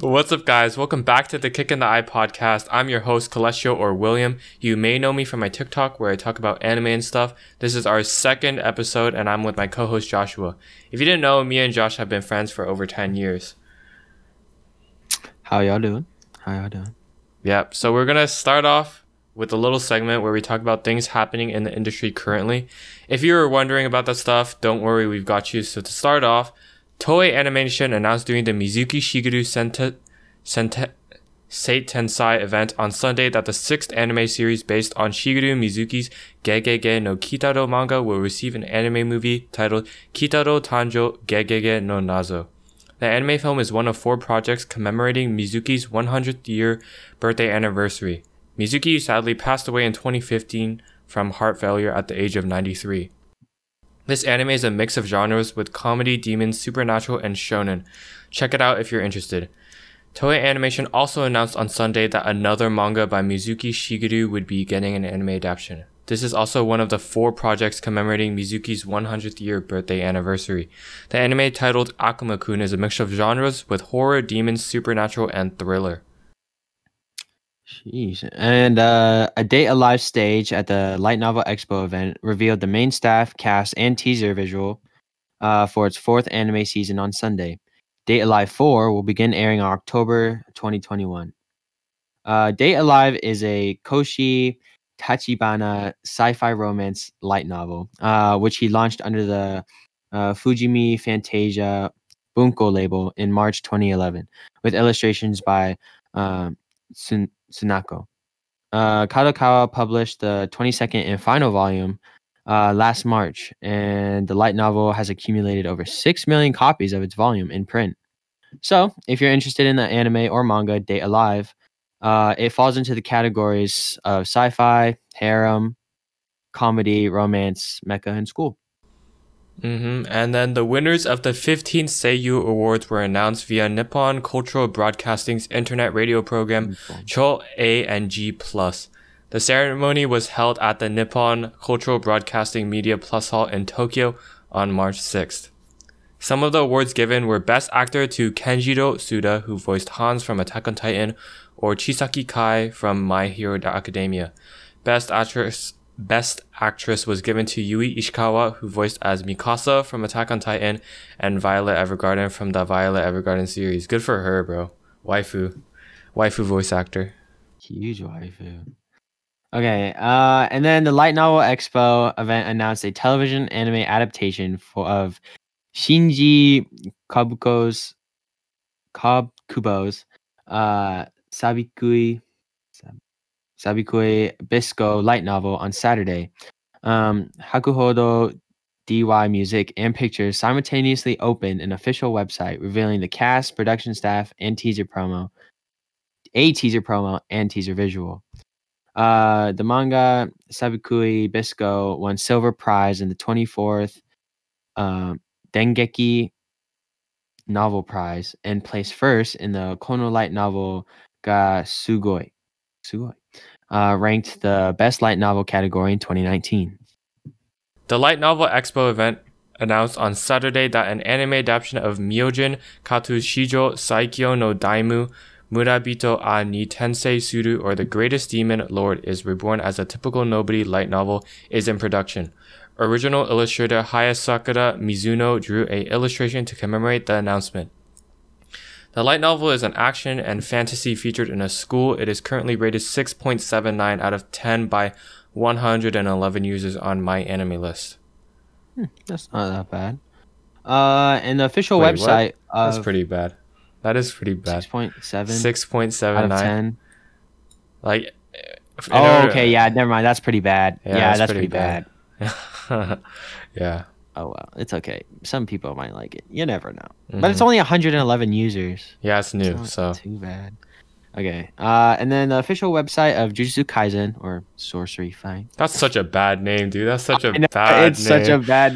What's up, guys? Welcome back to the Kick in the Eye podcast. I'm your host, Colestio or William. You may know me from my TikTok where I talk about anime and stuff. This is our second episode and I'm with my co-host, Joshua. If you didn't know, me and Josh have been friends for over 10 years. How y'all doing? Yep. So we're going to start off with a little segment where we talk about things happening in the industry currently. If you were wondering about that stuff, don't worry. We've got you. So to start off, Toei Animation announced doing the Mizuki Shigeru Seitei Tensei event on Sunday that the sixth anime series based on Shigeru Mizuki's Gegege no Kitaro manga will receive an anime movie titled Kitaro Tanjo Gegege no Nazo. The anime film is one of four projects commemorating Mizuki's 100th year birthday anniversary. Mizuki sadly passed away in 2015 from heart failure at the age of 93. This anime is a mix of genres with comedy, demons, supernatural, and shonen. Check it out if you're interested. Toei Animation also announced on Sunday that another manga by Mizuki Shigeru would be getting an anime adaptation. This is also one of the four projects commemorating Mizuki's 100th year birthday anniversary. The anime titled Akuma-kun is a mix of genres with horror, demons, supernatural, and thriller. Jeez. And a Date Alive stage at the Light Novel Expo event revealed the main staff, cast, and teaser visual for its fourth anime season on Sunday. Date Alive 4 will begin airing on October 2021. Date Alive is a Koshi Tachibana sci-fi romance light novel, which he launched under the Fujimi Fantasia Bunko label in March 2011, with illustrations by Sunako. Kadokawa published the 22nd and final volume last March, and the light novel has accumulated over 6 million copies of its volume in print. So, if you're interested in the anime or manga Date Alive, it falls into the categories of sci-fi, harem, comedy, romance, mecha, and school. And then the winners of the 15th Seiyu Awards were announced via Nippon Cultural Broadcasting's internet radio program Cho A&G+. The ceremony was held at the Nippon Cultural Broadcasting Media Plus Hall in Tokyo on March 6th. Some of the awards given were Best Actor to Kenjiro Suda, who voiced Hans from Attack on Titan, or Chisaki Kai from My Hero Academia. Best Actress was given to Yui Ishikawa, who voiced as Mikasa from Attack on Titan, and Violet Evergarden from the Violet Evergarden series. Good for her, bro. Waifu voice actor. Huge waifu. Okay, and then the Light Novel Expo event announced a television anime adaptation of Shinji Kabuko's Sabikui Bisco light novel on Saturday. Hakuhodo DY Music and Pictures simultaneously opened an official website revealing the cast, production staff, and teaser promo, and teaser visual. The manga Sabikui Bisco won silver prize in the 24th Dengeki Novel Prize and placed first in the Kono Light Novel ga Sugoi. Ranked the best light novel category in 2019. The Light Novel Expo event announced on Saturday that an anime adaptation of Myojin Katu Shijo Saikyo no Daimu Murabito a ni Tensei Suru, or The Greatest Demon Lord is Reborn as a Typical Nobody light novel, is in production. Original illustrator Hayasakura Mizuno drew an illustration to commemorate the announcement. The light novel is an action and fantasy featured in a school. It is currently rated 6.79 out of 10 by 111 users on My Anime List. That's not that bad. And the official website. That's pretty bad. That is pretty bad. 6.79 out of 10. Like. Okay. Yeah. Never mind. That's pretty bad. Yeah. That's pretty bad. Yeah. Oh, well, it's okay. Some people might like it. You never know. Mm-hmm. But it's only 111 users. Yeah, it's new, so too bad. Okay. And then the official website of Jujutsu Kaisen, or Sorcery Fight. That's such a bad name, dude. That's such a bad name. That's such a bad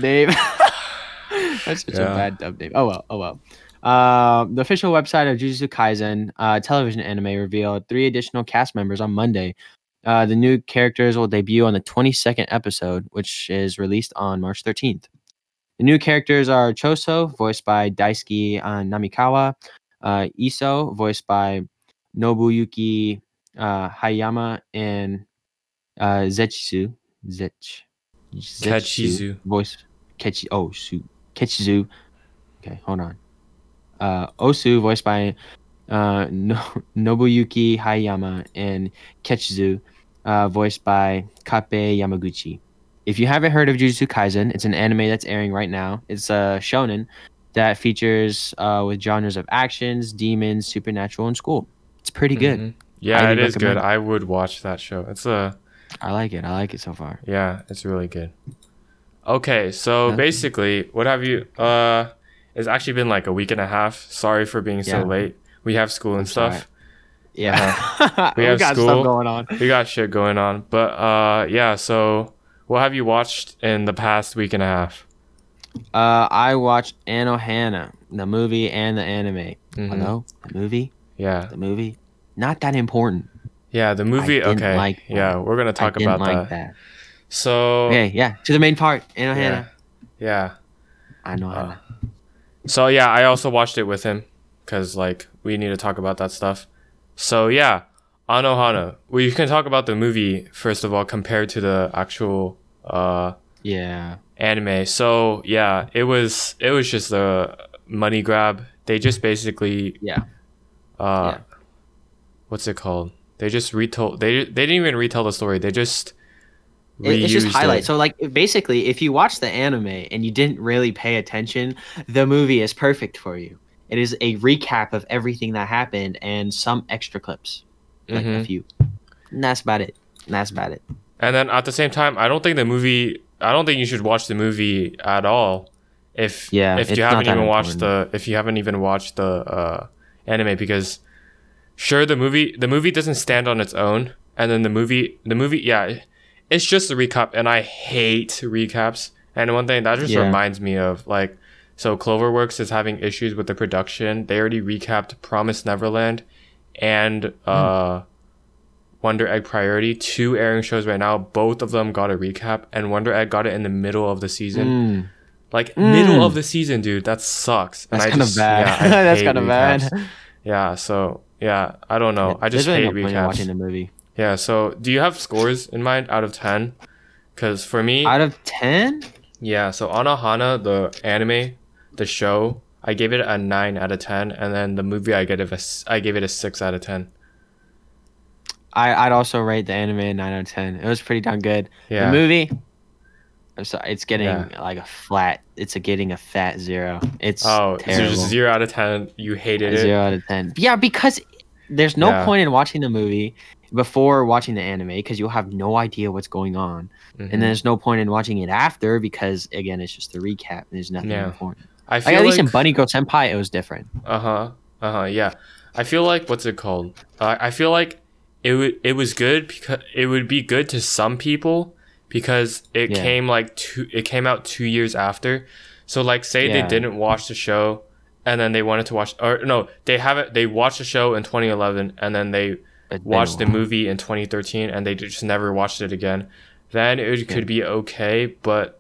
dumb name. Oh well. The official website of Jujutsu Kaisen television anime revealed 3 additional cast members on Monday. The new characters will debut on the 22nd episode, which is released on March 13th. The new characters are Choso, voiced by Daisuke Namikawa, Iso, voiced by Nobuyuki Hayama, and Kachizu. Kachizu. Okay, hold on. Osu, voiced by Nobuyuki Hayama, and Kachizu, voiced by Kape Yamaguchi. If you haven't heard of Jujutsu Kaisen, it's an anime that's airing right now. It's a shonen that features with genres of actions, demons, supernatural, and school. It's pretty good. Mm-hmm. Yeah, it is good. I would watch that show. I like it. I like it so far. Yeah, it's really good. Okay, so basically, what have you... it's actually been like a week and a half. Sorry for being so late. We have school and stuff. Sorry. Yeah. We have got school. Stuff going on. We got shit going on. But yeah, so... What have you watched in the past week and a half? I watched Anohana, the movie and the anime. Mm-hmm. Hello? The movie? Yeah. The movie? Not that important. Yeah, the movie? Okay. Like yeah, we're going to talk about that. So... Okay, yeah. To the main part. Anohana. Yeah. Anohana. So, yeah, I also watched it with him because, like, we need to talk about that stuff. So, yeah. Anohana. We can talk about the movie, first of all, compared to the actual... anime. So yeah, it was just a money grab. They just basically what's it called? They just retold. They didn't even retell the story. They just it's just highlights. So like basically, if you watch the anime and you didn't really pay attention, the movie is perfect for you. It is a recap of everything that happened and some extra clips, like a few. And that's about it. And then at the same time, I don't think you should watch the movie at all if you haven't even watched the anime, because sure, the movie doesn't stand on its own, and then the movie it's just a recap, and I hate recaps. And one thing that just reminds me of, like, so Cloverworks is having issues with the production. They already recapped Promised Neverland and Wonder Egg Priority, two airing shows right now. Both of them got a recap, and Wonder Egg got it in the middle of the season. Middle of the season, dude. That sucks. That's kind of bad. Yeah, that's kind of bad. Yeah, so, yeah, I don't know. I just hate recaps. Watching the movie. Yeah, so do you have scores in mind out of 10? Because for me... Out of 10? Yeah, so Anohana, the anime, the show, I gave it a 9 out of 10. And then the movie, I gave it a 6 out of 10. I'd also rate the anime a 9 out of 10. It was pretty damn good. Yeah. The movie, I'm sorry, it's getting like a flat. It's getting a fat 0. It's terrible. So just 0 out of 10. You hated it? 0 out of 10. Yeah, because there's no point in watching the movie before watching the anime, because you'll have no idea what's going on. Mm-hmm. And then there's no point in watching it after, because, again, it's just the recap and there's nothing important. I feel at least in Bunny Girl Senpai, it was different. Yeah. I feel like, what's it called? I feel like it was good because it would be good to some people, because it came out 2 years after. So like, say they didn't watch the show, and then they wanted to watch, or no, they watched the show in 2011, and then they watched the movie in 2013, and they just never watched it again. Then it could be okay, but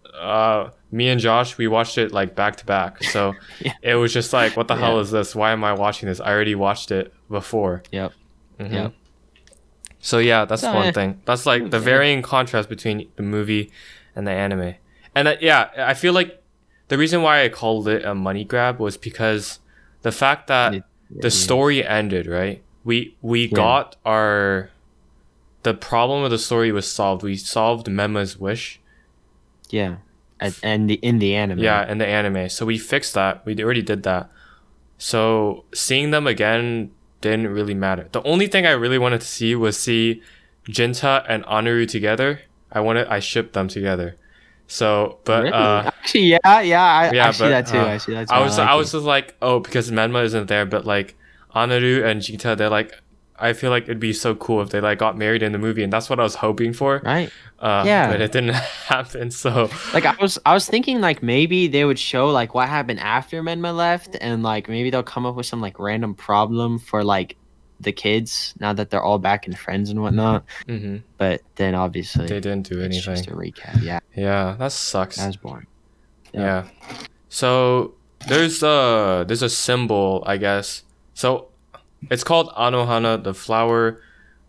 me and Josh, we watched it like back to back, so it was just like, what the hell is this? Why am I watching this? I already watched it before. So yeah, that's one thing. That's like the varying contrast between the movie and the anime. And I feel like the reason why I called it a money grab was because the fact that the story ended, right? We got the problem of the story was solved. We solved Menma's wish. Yeah. In the anime. Yeah, in the anime. So we fixed that. We already did that. So seeing them again didn't really matter. The only thing I really wanted to see was Jinta and Anaru together. I shipped them together. So, but really? Actually, I see that too. I was just like, because Menma isn't there, but like Anaru and Jinta, they're like, I feel like it'd be so cool if they like got married in the movie, and that's what I was hoping for. Right. But it didn't happen. So like I was thinking like maybe they would show like what happened after Menma left, and like maybe they'll come up with some like random problem for like the kids now that they're all back and friends and whatnot. Mm-hmm. But then obviously they didn't do anything. Just a recap. Yeah. Yeah, that sucks. That was boring. Yeah. So there's a symbol, I guess. So it's called Anohana, the flower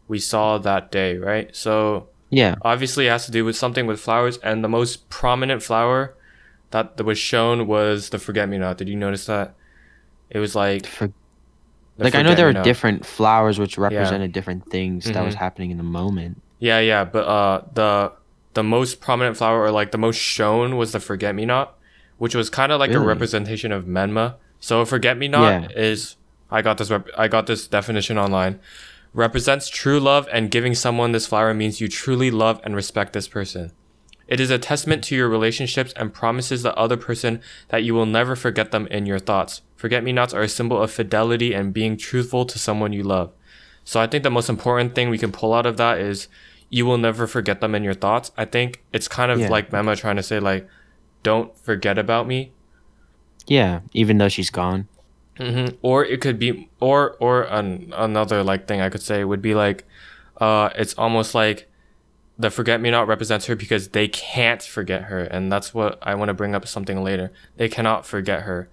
we saw that day, right? So yeah, obviously it has to do with something with flowers, and the most prominent flower that was shown was the forget-me-not. Did you notice that? It was like... I know there were different flowers which represented different things that was happening in the moment. Yeah, yeah, but the most prominent flower, or like the most shown, was the forget-me-not, which was kind of like a representation of Menma. So forget-me-not is... I got this definition online. Represents true love, and giving someone this flower means you truly love and respect this person. It is a testament to your relationships and promises the other person that you will never forget them in your thoughts. Forget-me-nots are a symbol of fidelity and being truthful to someone you love. So I think the most important thing we can pull out of that is you will never forget them in your thoughts. I think it's kind of like Menma trying to say, like, don't forget about me. Yeah, even though she's gone. Mm-hmm. Or it could be, another like thing I could say would be like, it's almost like the forget-me-not represents her because they can't forget her, and that's what I want to bring up something later. They cannot forget her,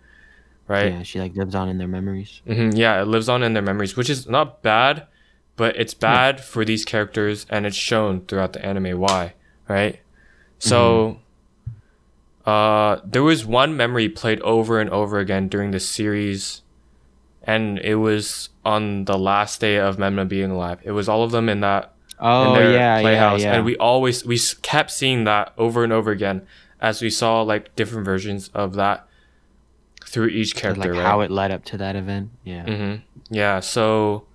right? Yeah, she like lives on in their memories. Mm-hmm. Yeah, it lives on in their memories, which is not bad, but it's bad for these characters, and it's shown throughout the anime why, right? So. Mm-hmm. There was one memory played over and over again during the series, and it was on the last day of Menma being alive. It was all of them in that playhouse, and we kept seeing that over and over again as we saw like different versions of that through each character, like how it led up to that event. Yeah. Mm-hmm. Yeah. So,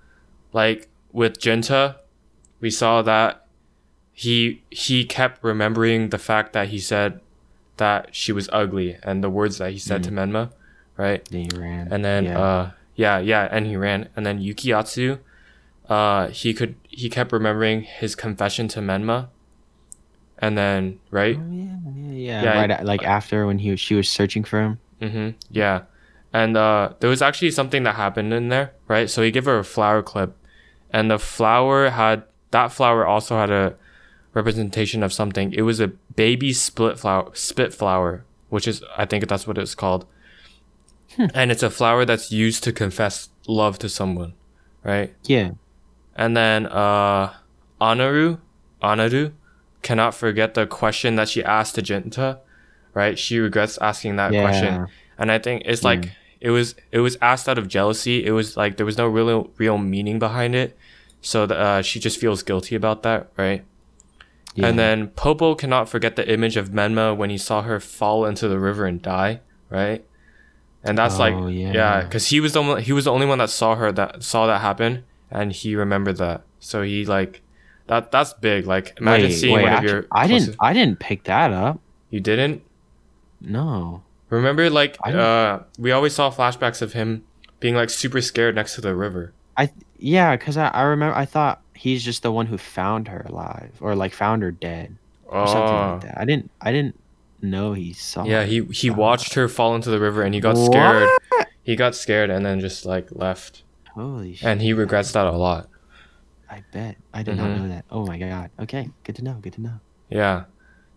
like with Jinta, we saw that he kept remembering the fact that he said that she was ugly, and the words that he said to Menma, right? Then he ran. And then and he ran. And then Yukiatsu, he kept remembering his confession to Menma. And then after when she was searching for him. Mm-hmm. Yeah. And there was actually something that happened in there, right? So he gave her a flower clip, and the flower also had a representation of something. It was a baby spit flower, which is, I think that's what it's called. And it's a flower that's used to confess love to someone, right? Yeah. And then Anaru cannot forget the question that she asked to Jinta, right? She regrets asking that question, and I think it's like it was asked out of jealousy. It was like there was no real meaning behind it, so she just feels guilty about that, right? Yeah. And then Popo cannot forget the image of Menma when he saw her fall into the river and die, right? And that's because he was the only one that saw that happen, and he remembered that. So he like that's big. Like imagine seeing one of your. I didn't pick that up. You didn't? No. Remember, like we always saw flashbacks of him being like super scared next to the river. Because I remember I thought. He's just the one who found her alive, or like found her dead, or something like that. I didn't know he saw. Yeah, he watched her fall into the river, and he got scared. He got scared, and then just like left. Holy shit! And he regrets that a lot. I bet. I did not know that. Oh my god. Okay, good to know. Good to know. Yeah.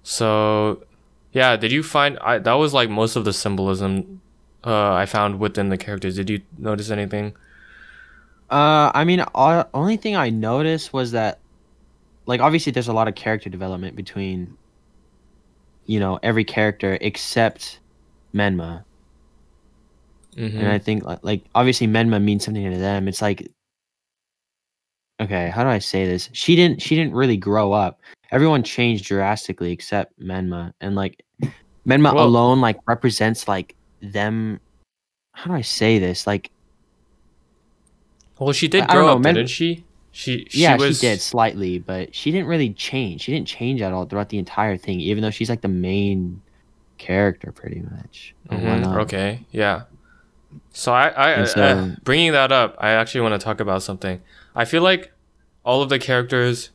So, yeah. Did you find that was like most of the symbolism I found within the characters? Did you notice anything? Only thing I noticed was that, like, obviously there's a lot of character development between, you know, every character except Menma. Mm-hmm. And I think, like, obviously Menma means something to them. It's like, okay, how do I say this? She didn't really grow up. Everyone changed drastically except Menma. And, like, Menma alone, like, represents, like, them. How do I say this? Like, well, she did grow up, didn't she? She did slightly, but she didn't really change. She didn't change at all throughout the entire thing, even though she's like the main character, pretty much. Mm-hmm. Okay, yeah. So I bringing that up, I actually want to talk about something. I feel like all of the characters,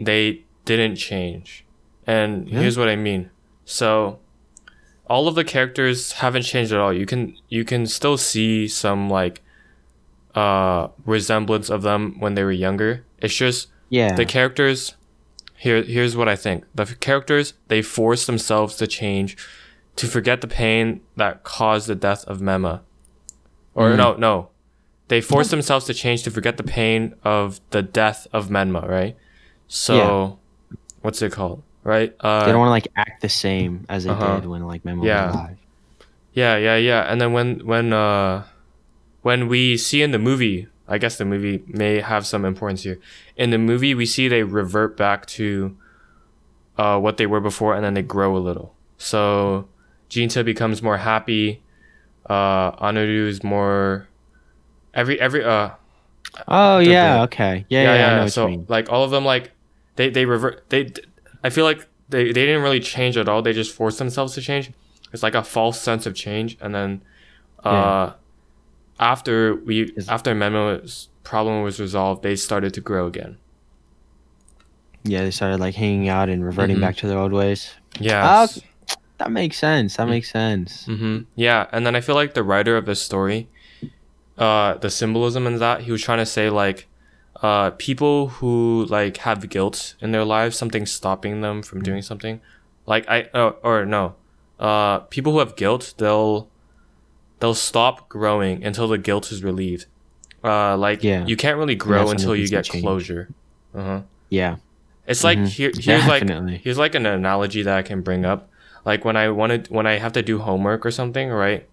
they didn't change, and here's what I mean. So all of the characters haven't changed at all. You can still see some like. Resemblance of them when they were younger. It's just the characters. Here's what I think. The characters, they forced themselves to change, to forget the pain that caused the death of Menma. Or no, They force themselves to change to forget the pain of the death of Menma, right? So, what's it called, right? They don't want to like act the same as they did when like Menma was alive. Yeah. And then when we see in the movie, I guess the movie may have some importance here. In the movie, we see they revert back to what they were before, and then they grow a little. So Jinta becomes more happy. Anaru is more I know what you mean. Like all of them, like they revert. I feel like they didn't really change at all. They just forced themselves to change. It's like a false sense of change, and then after Menma's problem was resolved, they started to grow again. Yeah, they started like hanging out and reverting back to their old ways. Yeah, that makes sense. Yeah, and then I feel like the writer of this story, the symbolism in that, he was trying to say like, people who like have guilt in their lives, something stopping them from doing something, like people who have guilt, they'll stop growing until the guilt is relieved. You can't really grow until you get closure. Yeah, it's like here's like an analogy that I can bring up. Like when I have to do homework or something, right?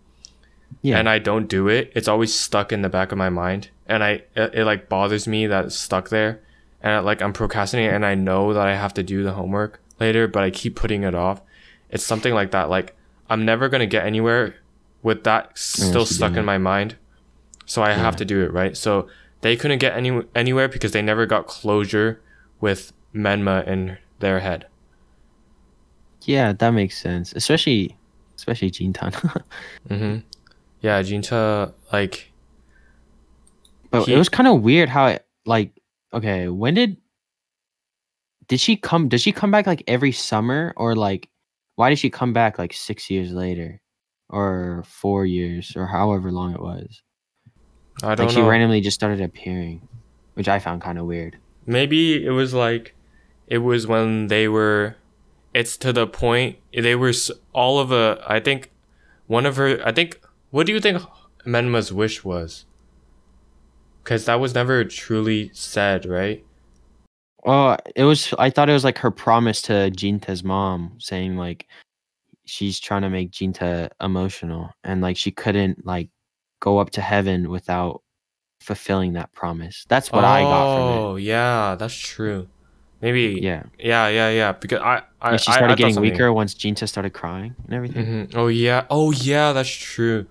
Yeah. And I don't do it, it's always stuck in the back of my mind, and it like bothers me that it's stuck there, and I'm procrastinating, and I know that I have to do the homework later, but I keep putting it off. It's something like that. Like I'm never gonna get anywhere with that still stuck in my mind, so I have to do it, right? So they couldn't get anywhere because they never got closure with Menma in their head. Yeah, that makes sense. Especially Jinta. Yeah, Jinta, like... But it was kind of weird how it, like... Okay, when did... Does she come back, like, every summer? Or, like... Why did she come back, like, 6 years later? Or 4 years? Or however long it was? I don't know. Like, she randomly just started appearing. Which I found kind of weird. Maybe it was, like... It was when they were... It's to the point... They were all of a... I think... One of her... I think... What do you think Menma's wish was? Because that was never truly said, right? I thought it was like her promise to Jinta's mom, saying like she's trying to make Jinta emotional, and like she couldn't like go up to heaven without fulfilling that promise. That's what I got from it. Oh yeah, that's true. Maybe. Yeah. Because she started getting weaker once Jinta started crying and everything. Oh yeah, that's true.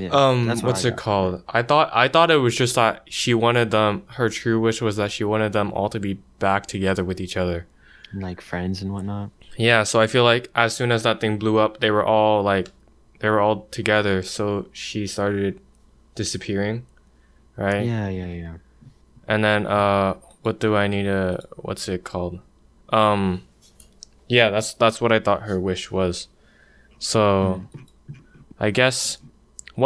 Yeah, what's it called? I thought it was just that she wanted them. Her true wish was that she wanted them all to be back together with each other, like friends and whatnot. Yeah, so I feel like as soon as that thing blew up, they were all together. So she started disappearing, right? Yeah. And then what do I need to? What's it called? Yeah, that's what I thought her wish was. So, I guess.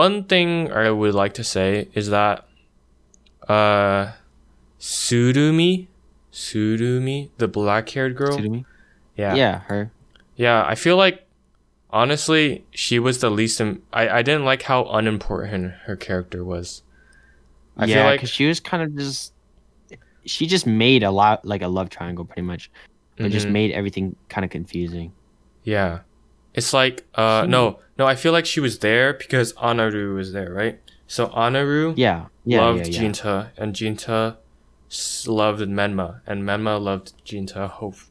One thing I would like to say is that Tsurumi, the black-haired girl. Tsurumi? Yeah, her. Yeah, I feel like, honestly, she was the least... I didn't like how unimportant her character was. I feel like... because she was kind of just... She just made a lot... Like a love triangle, pretty much. But just made everything kind of confusing. Yeah. It's like... No, I feel like she was there because Anaru was there, right? So Anaru loved Jinta, and Jinta loved Menma, and Menma loved Jinta,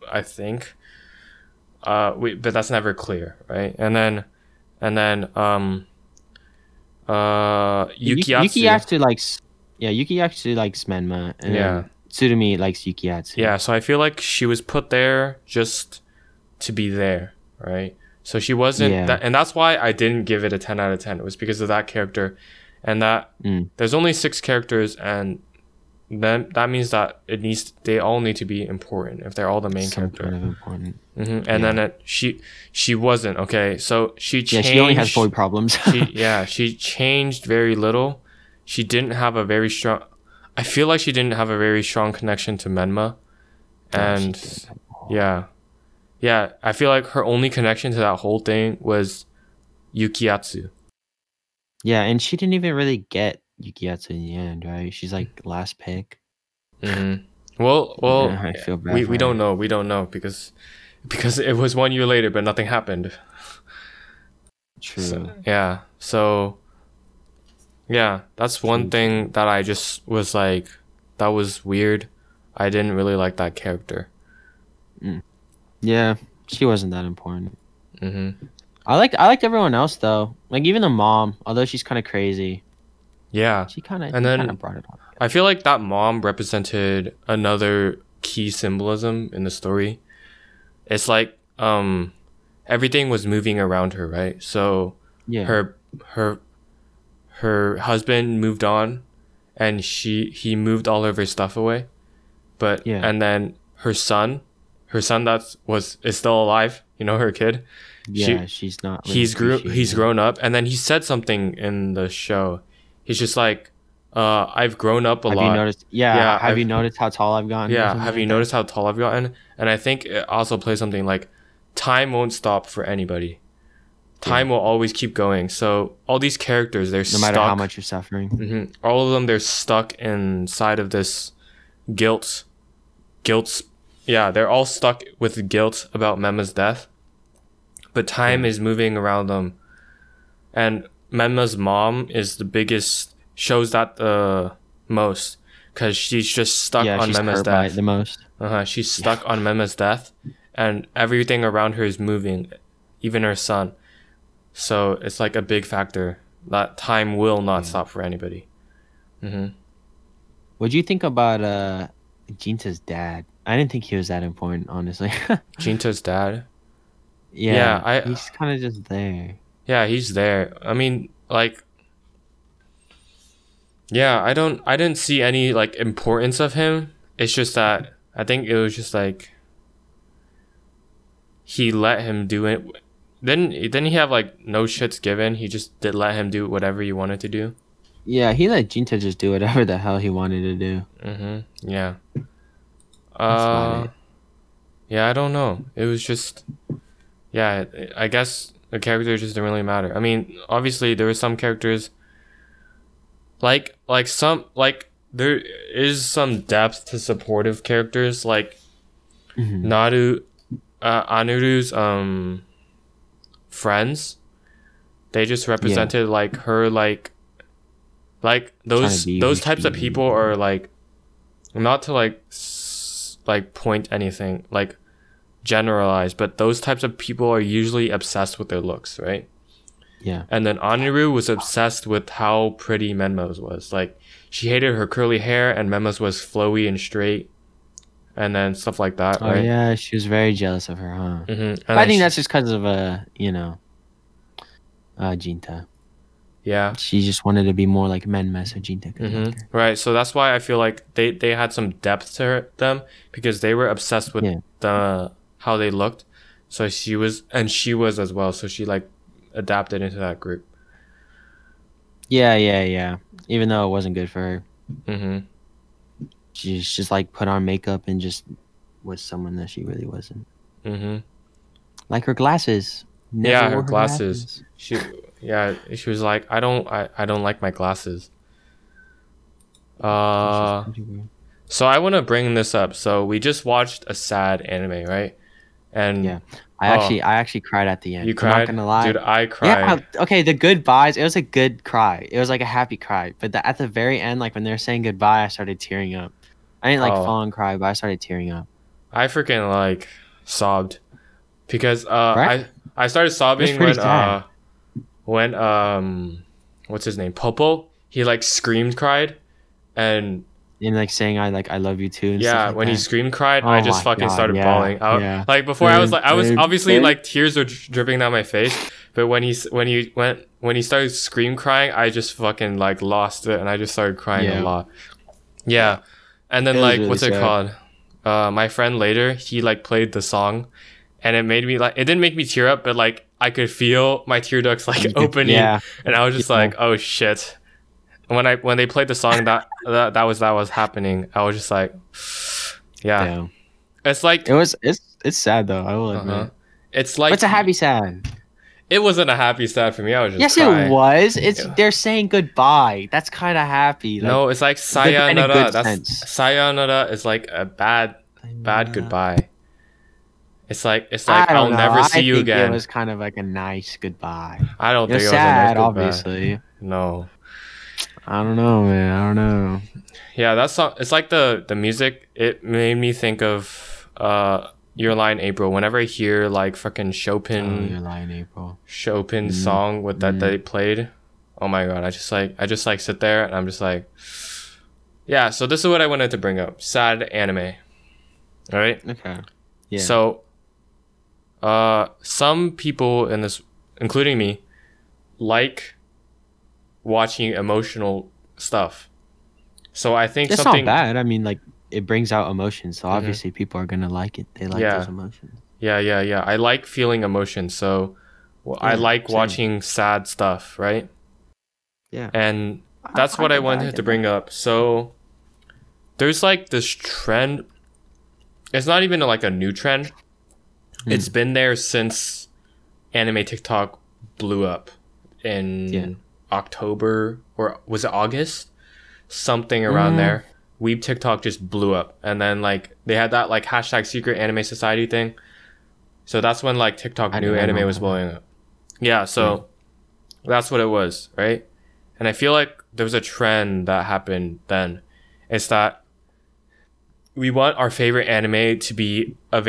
I think. But that's never clear, right? And then Yukiatsu likes Menma, and Tsurumi likes Yukiatsu. Yeah, so I feel like she was put there just to be there, right? So she wasn't, and that's why I didn't give it a 10 out of 10. It was because of that character, and that there's only 6 characters, and then that means that it needs. They all need to be important if they're all the main character. Kind of important. And then she wasn't okay. So she changed. Yeah, she only has boy problems. She changed very little. She didn't have a very strong. I feel like she didn't have a very strong connection to Menma, and yeah, I feel like her only connection to that whole thing was Yukiatsu. Yeah, and she didn't even really get Yukiatsu in the end, right? She's like last pick. Mm-hmm. Well, yeah, I feel bad. We don't know. We don't know because it was 1 year later, but nothing happened. True. So, that's one thing that I just was like, that was weird. I didn't really like that character. Mm. Yeah, she wasn't that important. Mm-hmm. I liked everyone else though. Like even the mom, although she's kind of crazy. Yeah. She kind of brought it on. I feel like that mom represented another key symbolism in the story. It's like everything was moving around her, right? So yeah. her husband moved on, and he moved all of her stuff away. But yeah. And then her son is still alive. You know, her kid. Yeah, she's not. Really he's grown up, and then he said something in the show. He's just like, I've grown up a lot. You noticed, yeah. Have you noticed how tall I've gotten? Yeah. Have you noticed how tall I've gotten? And I think it also plays something like, time won't stop for anybody. Time will always keep going. So all these characters, they're stuck. No matter how much you're suffering. Mm-hmm, all of them, they're stuck inside of this guilt. Yeah, they're all stuck with guilt about Menma's death. But time is moving around them. And Menma's mom is the biggest, shows that the most, because she's just stuck on Menma's death. The most. She's stuck on Menma's death, and everything around her is moving, even her son. So it's like a big factor that time will not stop for anybody. Mm-hmm. What do you think about Jinta's dad? I didn't think he was that important, honestly. Jinta's dad? Yeah, he's kind of just there. Yeah, he's there. I mean, like, yeah, I didn't see any like importance of him. It's just that I think it was just like he let him do it. Didn't he have like no shits given? He just did let him do whatever he wanted to do. Yeah, he let Jinta just do whatever the hell he wanted to do. Mm-hmm. Yeah. Yeah, I don't know. It was just, yeah, I guess the character just didn't really matter. I mean, obviously there were some characters like there is some depth to supportive characters like Naru, Anaru's friends. They just represented like her, like those types of people are like, not to like point anything, like generalized, but those types of people are usually obsessed with their looks, right? Yeah. And then Anaru was obsessed with how pretty Menma's was. Like, she hated her curly hair, and Menma's was flowy and straight, and then stuff like that, right? Oh, yeah, she was very jealous of her, huh? Mm-hmm. I think that's just because of, Jinta. Yeah. She just wanted to be more like Menma, so Jinta could like her. Right, so that's why I feel like they had some depth to them, because they were obsessed with the how they looked. So she was as well, so she, like, adapted into that group. Yeah. Even though it wasn't good for her. Mm-hmm. She just like put on makeup and just was someone that she really wasn't. Mm-hmm. Like her glasses. Never wore her glasses. She was like, I don't like my glasses. So I want to bring this up. So we just watched a sad anime, right? And I actually cried at the end. You cried? I'm not gonna lie. Dude, I cried. Yeah, okay, the goodbyes, it was a good cry. It was like a happy cry. But at the very end, like when they were saying goodbye, I started tearing up. I didn't like fall and cry, but I started tearing up. I freaking like sobbed. Because right? I started sobbing when what's his name? Popo, he like screamed cried and like saying I love you too and stuff like when that. He screamed cried, I just fucking started bawling. Like before I was obviously like tears were dripping down my face, but when he started scream crying, I just fucking like lost it and I just started crying a lot. Yeah. And then like really what's sad. It called? My friend later, he like played the song and it made me like it didn't make me tear up, but like I could feel my tear ducts like opening and I was just like, oh shit. When they played the song that was happening, I was just like, damn. It's like it's sad though. I will admit, it's like it's a happy sad. It wasn't a happy sad for me. I was just crying. It was. It's they're saying goodbye. That's kind of happy. Like, no, it's like sayonara. Sayonara is like a bad goodbye. It's like I'll never see you again. It was kind of like a nice goodbye. I don't think it was sad, a nice goodbye. Obviously. No. I don't know, man. I don't know. Yeah, that song. It's like the music. It made me think of Your Lie in April. Whenever I hear like fucking Chopin, Your Lie in April, Chopin's song with that they played. Oh my god! I just like sit there and I'm just like, yeah. So this is what I wanted to bring up. Sad anime. All right. Okay. Yeah. So, some people in this, including me, like watching emotional stuff. So I think it's something not bad. I mean, like, it brings out emotions, so obviously people are gonna like it. They like those emotions. Yeah. I like feeling emotions, so I like watching sad stuff, right? Yeah. And that's what I wanted to bring up. So there's like this trend. It's not even like a new trend. It's been there since anime TikTok blew up in October, or was it August? Something around there. Weeb TikTok just blew up, and then like they had that like hashtag secret anime society thing. So that's when like TikTok knew anime was blowing up. Yeah, so that's what it was, right? And I feel like there was a trend that happened then. It's that we want our favorite anime to be a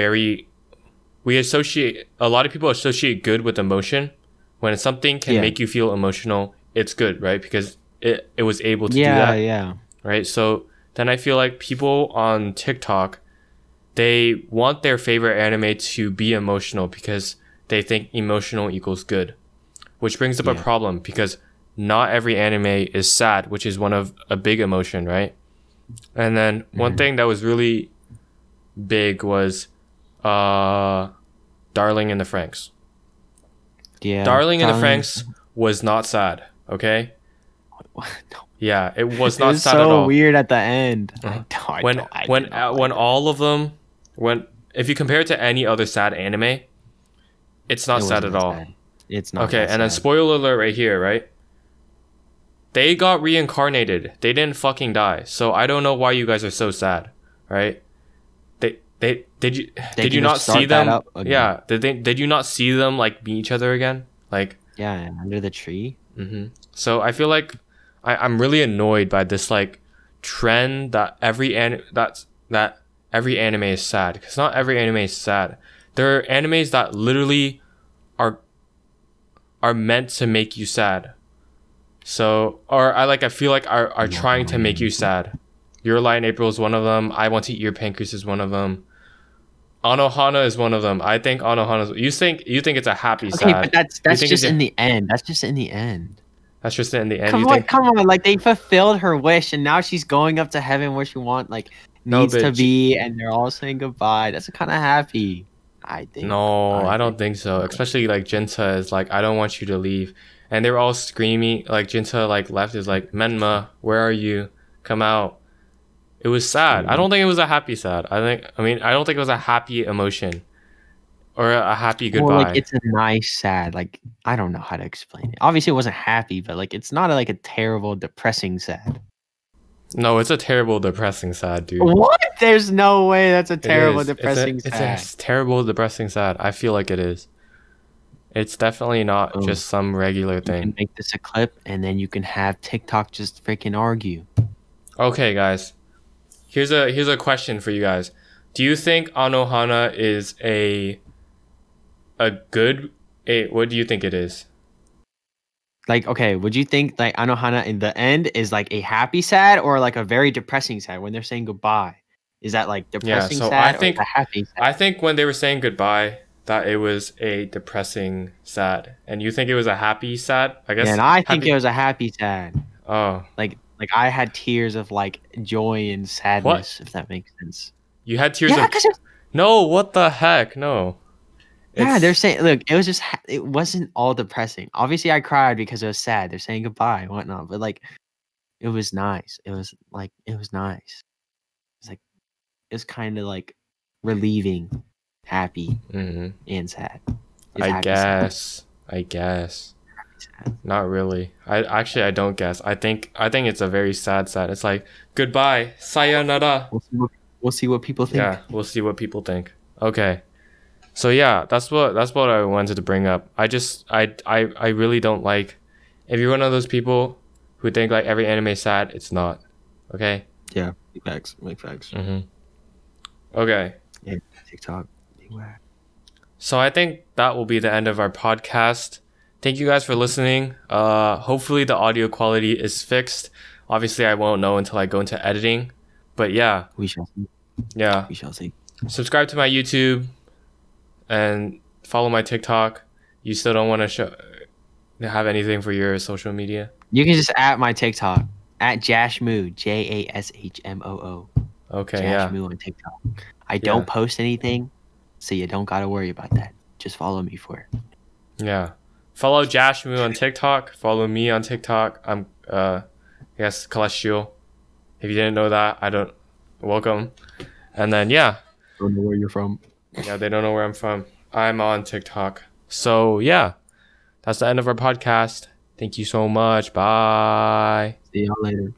lot of people associate good with emotion. When something can make you feel emotional, it's good, right? Because it was able to do that. Yeah. Right? So then I feel like people on TikTok, they want their favorite anime to be emotional because they think emotional equals good. Which brings up a problem because not every anime is sad, which is a big emotion, right? And then one thing that was really big was Darling in the Franxx. Yeah, Darling in the Franxx was not sad, okay? What? No. Yeah, it was not sad at all. It was so weird at the end. When all of them, if you compare it to any other sad anime, it's not sad at all. It's not. Okay, and then spoiler alert right here, right? They got reincarnated. They didn't fucking die. So I don't know why you guys are so sad, right? Did you not see them? Yeah. Did you not see them like meet each other again? Like under the tree. Mm-hmm. So I feel like I'm really annoyed by this like trend that every anime is sad, because not every anime is sad. There are animes that literally are meant to make you sad. So I feel like are trying to make you sad. Your Lie in April is one of them. I Want to Eat Your Pancreas is one of them. Anohana is one of them. I think Anohana. You think it's a happy sad? Okay, but that's just in the end. That's just in the end. Come on! Like, they fulfilled her wish, and now she's going up to heaven where she needs to be, and they're all saying goodbye. That's kind of happy, I think. No, I don't think so. Especially like Jinta is like, I don't want you to leave, and they're all screaming. Like Jinta like left is like, Menma, where are you? Come out. It was sad. I don't think it was a happy sad. I don't think it was a happy emotion or a happy goodbye. Well, like, it's a nice sad. Like, I don't know how to explain it. Obviously, it wasn't happy, but like, it's not like a terrible, depressing sad. No, it's a terrible, depressing sad, dude. What? There's no way that's a terrible, depressing sad. It's a terrible, depressing sad. I feel like it is. It's definitely not just some regular thing. You can make this a clip, and then you can have TikTok just freaking argue. Okay, guys. Here's a question for you guys. Do you think Anohana is a good what do you think it is? Like, okay, would you think like Anohana in the end is like a happy sad or like a very depressing sad when they're saying goodbye? Is that like depressing sad or a happy sad? I think when they were saying goodbye that it was a depressing sad. And you think it was a happy sad? I guess. And I think it was a happy sad. Oh. Like, I had tears of, like, joy and sadness, if that makes sense. You had tears of... No, what the heck? No. Yeah, they're saying... Look, it was just... It wasn't all depressing. Obviously, I cried because it was sad. They're saying goodbye and whatnot. But, like, it was nice. It was nice. It's like... It was kind of, like, relieving, happy, and sad. I guess. I guess. Not really. I don't guess. I think it's a very sad. It's like goodbye, sayonara. We'll see what people think. Yeah, we'll see what people think. Okay. So yeah, that's what I wanted to bring up. I really don't like if you're one of those people who think like every anime is sad, it's not. Okay? Yeah, make facts. Mm-hmm. Okay. Yeah, TikTok. Beware. So I think that will be the end of our podcast. Thank you guys for listening. Hopefully the audio quality is fixed. Obviously I won't know until I go into editing. But yeah. We shall see. Yeah. We shall see. Subscribe to my YouTube and follow my TikTok. You still don't want to have anything for your social media? You can just @ my TikTok. @ Jashmoo. JASHMOO. Okay, Jashmoo on TikTok. I don't post anything, so you don't got to worry about that. Just follow me for it. Yeah. Follow Jashmoo on TikTok. Follow me on TikTok. I'm, I guess, Colestio. If you didn't know that, welcome. And then, yeah. Don't know where you're from. Yeah, they don't know where I'm from. I'm on TikTok. So, yeah. That's the end of our podcast. Thank you so much. Bye. See y'all later.